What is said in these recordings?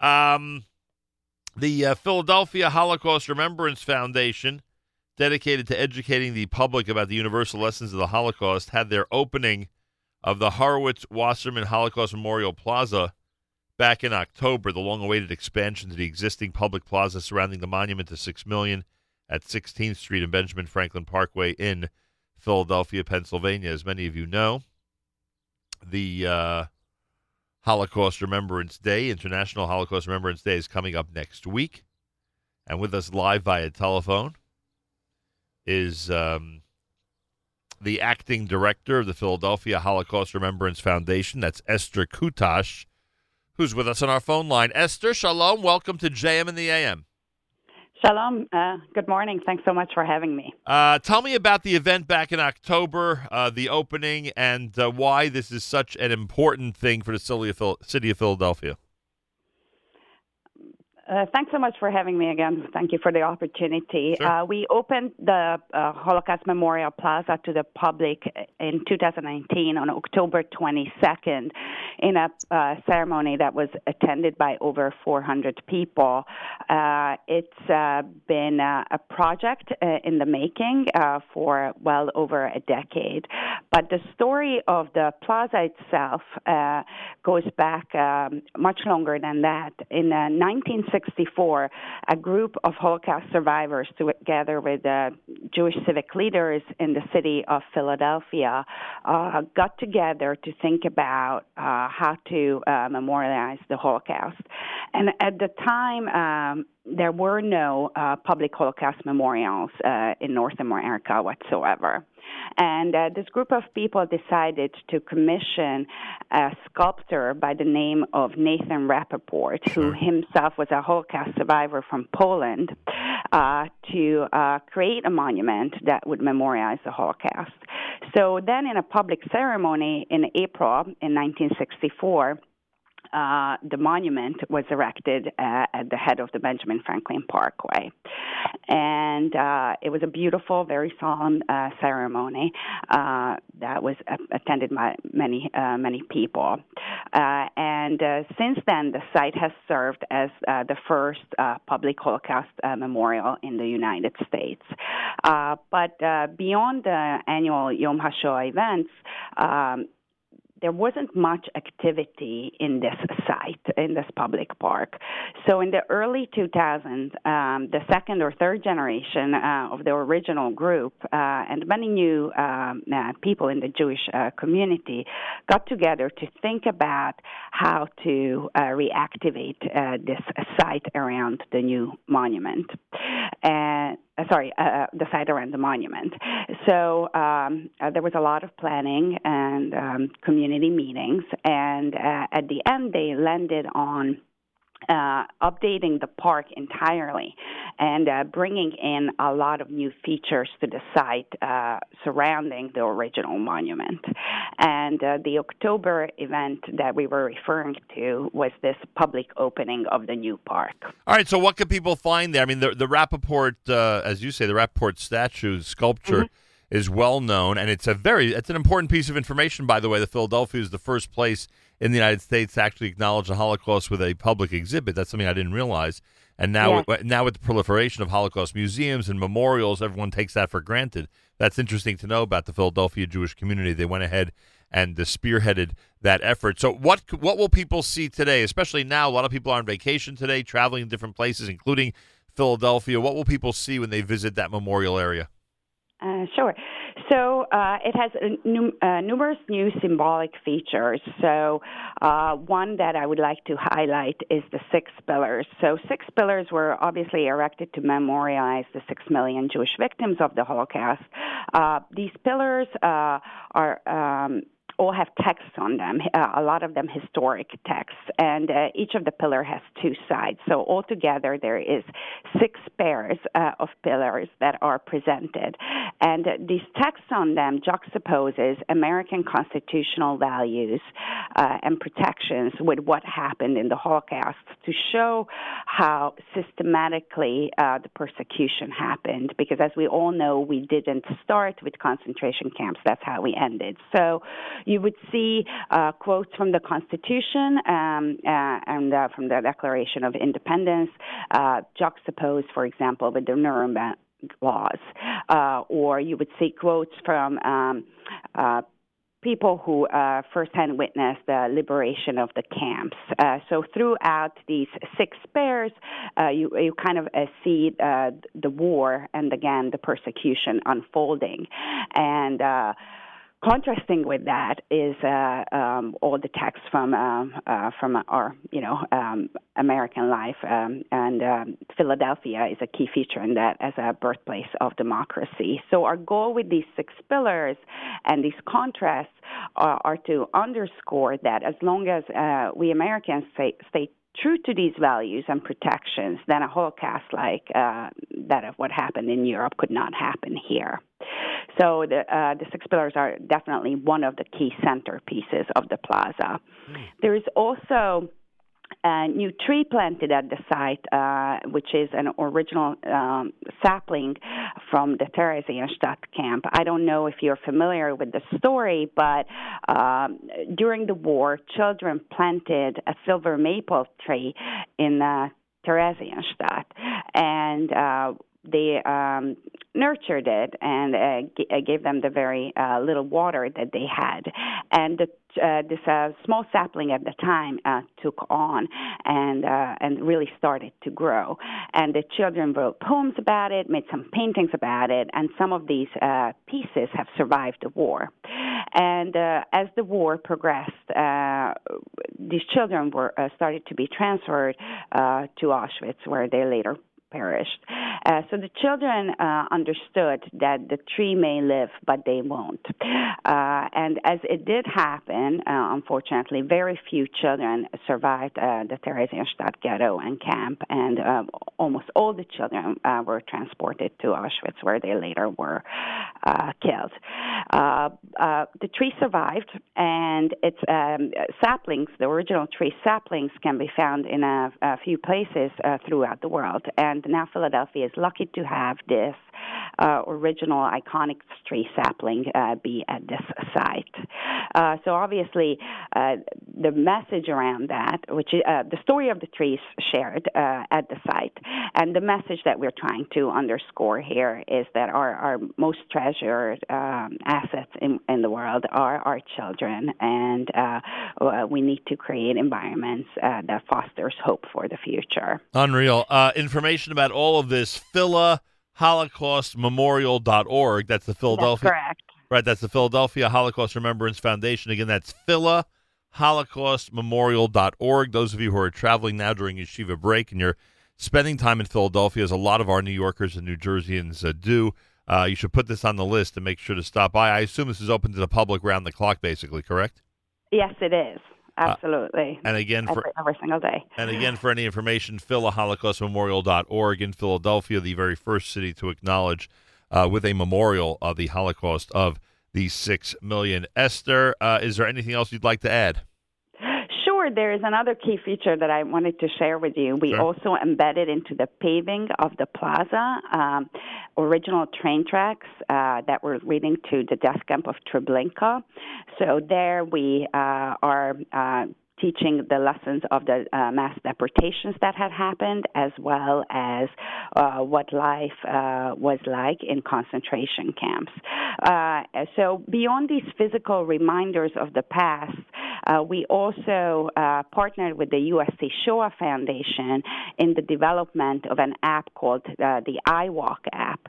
The Philadelphia Holocaust Remembrance Foundation, dedicated to educating the public about the universal lessons of the Holocaust, had their opening of the Horowitz Wasserman Holocaust Memorial Plaza back in October, the long-awaited expansion to the existing public plaza surrounding the monument to 6 million at 16th Street and Benjamin Franklin Parkway in Philadelphia, Pennsylvania. As many of you know, the Holocaust Remembrance Day, International Holocaust Remembrance Day, is coming up next week. And with us live via telephone is the acting director of the Philadelphia Holocaust Remembrance Foundation. That's Esther Kutash, who's with us on our phone line. Esther, shalom. Welcome to JM and the AM. Shalom. Good morning. Thanks so much for having me. Tell me about the event back in October, the opening, and why this is such an important thing for the city of Philadelphia. Thanks so much for having me again. Thank you for the opportunity. Sure. We opened the Holocaust Memorial Plaza to the public in 2019 on October 22nd in a ceremony that was attended by over 400 people. It's been a project in the making for well over a decade. But the story of the plaza itself goes back much longer than that. In 1964, a group of Holocaust survivors, together with Jewish civic leaders in the city of Philadelphia, got together to think about how to memorialize the Holocaust. And at the time, there were no public Holocaust memorials in North America whatsoever. And this group of people decided to commission a sculptor by the name of Nathan Rappaport, who himself was a Holocaust survivor from Poland, to create a monument that would memorialize the Holocaust. So then in a public ceremony in April in 1964, the monument was erected at the head of the Benjamin Franklin Parkway. And it was a beautiful, very solemn ceremony that was attended by many people. And since then, the site has served as the first public Holocaust memorial in the United States. But beyond the annual Yom HaShoah events, there wasn't much activity in this site, in this public park. So in the early 2000s, the second or third generation of the original group and many new people in the Jewish community got together to think about how to reactivate this site around the new monument. The site around the monument. So there was a lot of planning and community meetings, and at the end they landed on updating the park entirely and bringing in a lot of new features to the site surrounding the original monument. And the October event that we were referring to was this public opening of the new park. All right, so what can people find there? I mean, the Rappaport, as you say, the Rappaport statue, sculpture, is well known, and it's an important piece of information, by the way, that Philadelphia is the first place in the United States to actually acknowledge the Holocaust with a public exhibit. That's something I didn't realize. And now, now with the proliferation of Holocaust museums and memorials, everyone takes that for granted. That's interesting to know about the Philadelphia Jewish community. They went ahead and spearheaded that effort. So what will people see today, especially now? A lot of people are on vacation today, traveling to different places, including Philadelphia. What will people see when they visit that memorial area? Sure. So it has numerous new symbolic features. So one that I would like to highlight is the six pillars. So six pillars were obviously erected to memorialize the 6 million Jewish victims of the Holocaust. These pillars are all have texts on them, a lot of them historic texts, and each of the pillar has two sides. So altogether, there is six pairs of pillars that are presented. And these texts on them juxtaposes American constitutional values and protections with what happened in the Holocaust to show how systematically the persecution happened. Because as we all know, we didn't start with concentration camps. That's how we ended. So you would see quotes from the Constitution and from the Declaration of Independence juxtaposed, for example, with the Nuremberg laws. Or you would see quotes from people who firsthand witnessed the liberation of the camps. So throughout these six pairs, you kind of see the war and, again, the persecution unfolding. And contrasting with that is all the texts from our, American life, and Philadelphia is a key feature in that as a birthplace of democracy. So our goal with these six pillars and these contrasts are to underscore that as long as we Americans stay true to these values and protections, then a Holocaust like that of what happened in Europe could not happen here. So the six pillars are definitely one of the key centerpieces of the plaza. There is also a new tree planted at the site, which is an original sapling from the Theresienstadt camp. I don't know if you're familiar with the story, but during the war, children planted a silver maple tree in Theresienstadt, and they nurtured it and gave them the very little water that they had. And this small sapling at the time took on and really started to grow. And the children wrote poems about it, made some paintings about it, and some of these pieces have survived the war. And as the war progressed, these children were started to be transferred to Auschwitz, where they later perished. So the children understood that the tree may live, but they won't. And as it did happen, unfortunately, very few children survived the Theresienstadt ghetto and camp, and almost all the children were transported to Auschwitz, where they later were killed. The tree survived, and its saplings, the original tree saplings, can be found in a few places throughout the world. And now Philadelphia is lucky to have this original iconic tree sapling be at this site. So obviously, the message around that, which is, the story of the tree is shared at the site, and the message that we're trying to underscore here is that our most treasured assets in the world are our children, and we need to create environments that fosters hope for the future. Unreal. Information about all of this, PhilaHolocaustMemorial.org. That's the Philadelphia. That's correct. Right. That's the Philadelphia Holocaust Remembrance Foundation. Again, that's PhilaHolocaustMemorial.org. Those of you who are traveling now during Yeshiva break and you're spending time in Philadelphia, as a lot of our New Yorkers and New Jerseyans do, you should put this on the list and make sure to stop by. I assume this is open to the public round the clock, basically, correct? Yes, it is. Absolutely. And again, for every single day. And again, for any information, PhilaHolocaustMemorial.org. In Philadelphia, the very first city to acknowledge with a memorial of the Holocaust of the 6 million. Esther, is there anything else you'd like to add? There is another key feature that I wanted to share with you. We also embedded into the paving of the plaza original train tracks that were leading to the death camp of Treblinka. So there we are teaching the lessons of the mass deportations that had happened, as well as what life was like in concentration camps. So beyond these physical reminders of the past, we also partnered with the USC Shoah Foundation in the development of an app called the iWalk app.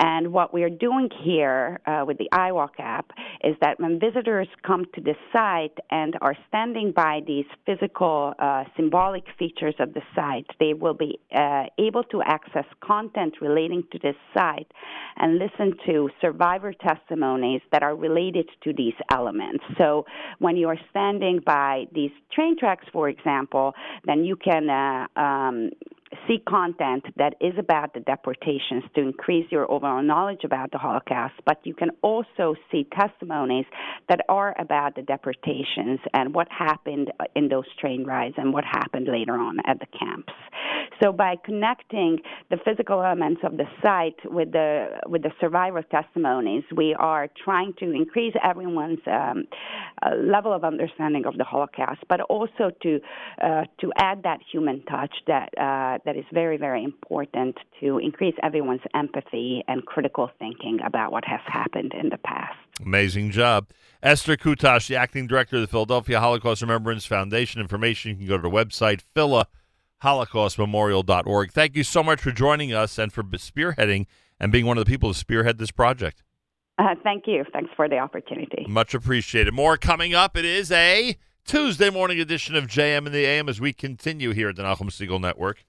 And what we're doing here with the iWalk app is that when visitors come to the site and are standing by these physical symbolic features of the site, they will be able to access content relating to this site and listen to survivor testimonies that are related to these elements. So when you are standing by these train tracks, for example, then you can see content that is about the deportations to increase your overall knowledge about the Holocaust, but you can also see testimonies that are about the deportations and what happened in those train rides and what happened later on at the camps. So by connecting the physical elements of the site with the survivor testimonies, we are trying to increase everyone's level of understanding of the Holocaust, but also to add that human touch that is very, very important to increase everyone's empathy and critical thinking about what has happened in the past. Amazing job. Esther Kutash, the acting director of the Philadelphia Holocaust Remembrance Foundation. Information, you can go to the website, philaholocaustmemorial.org. Thank you so much for joining us and for spearheading and being one of the people to spearhead this project. Thank you. Thanks for the opportunity. Much appreciated. More coming up. It is a Tuesday morning edition of JM in the AM as we continue here at the Nahum Siegel Network.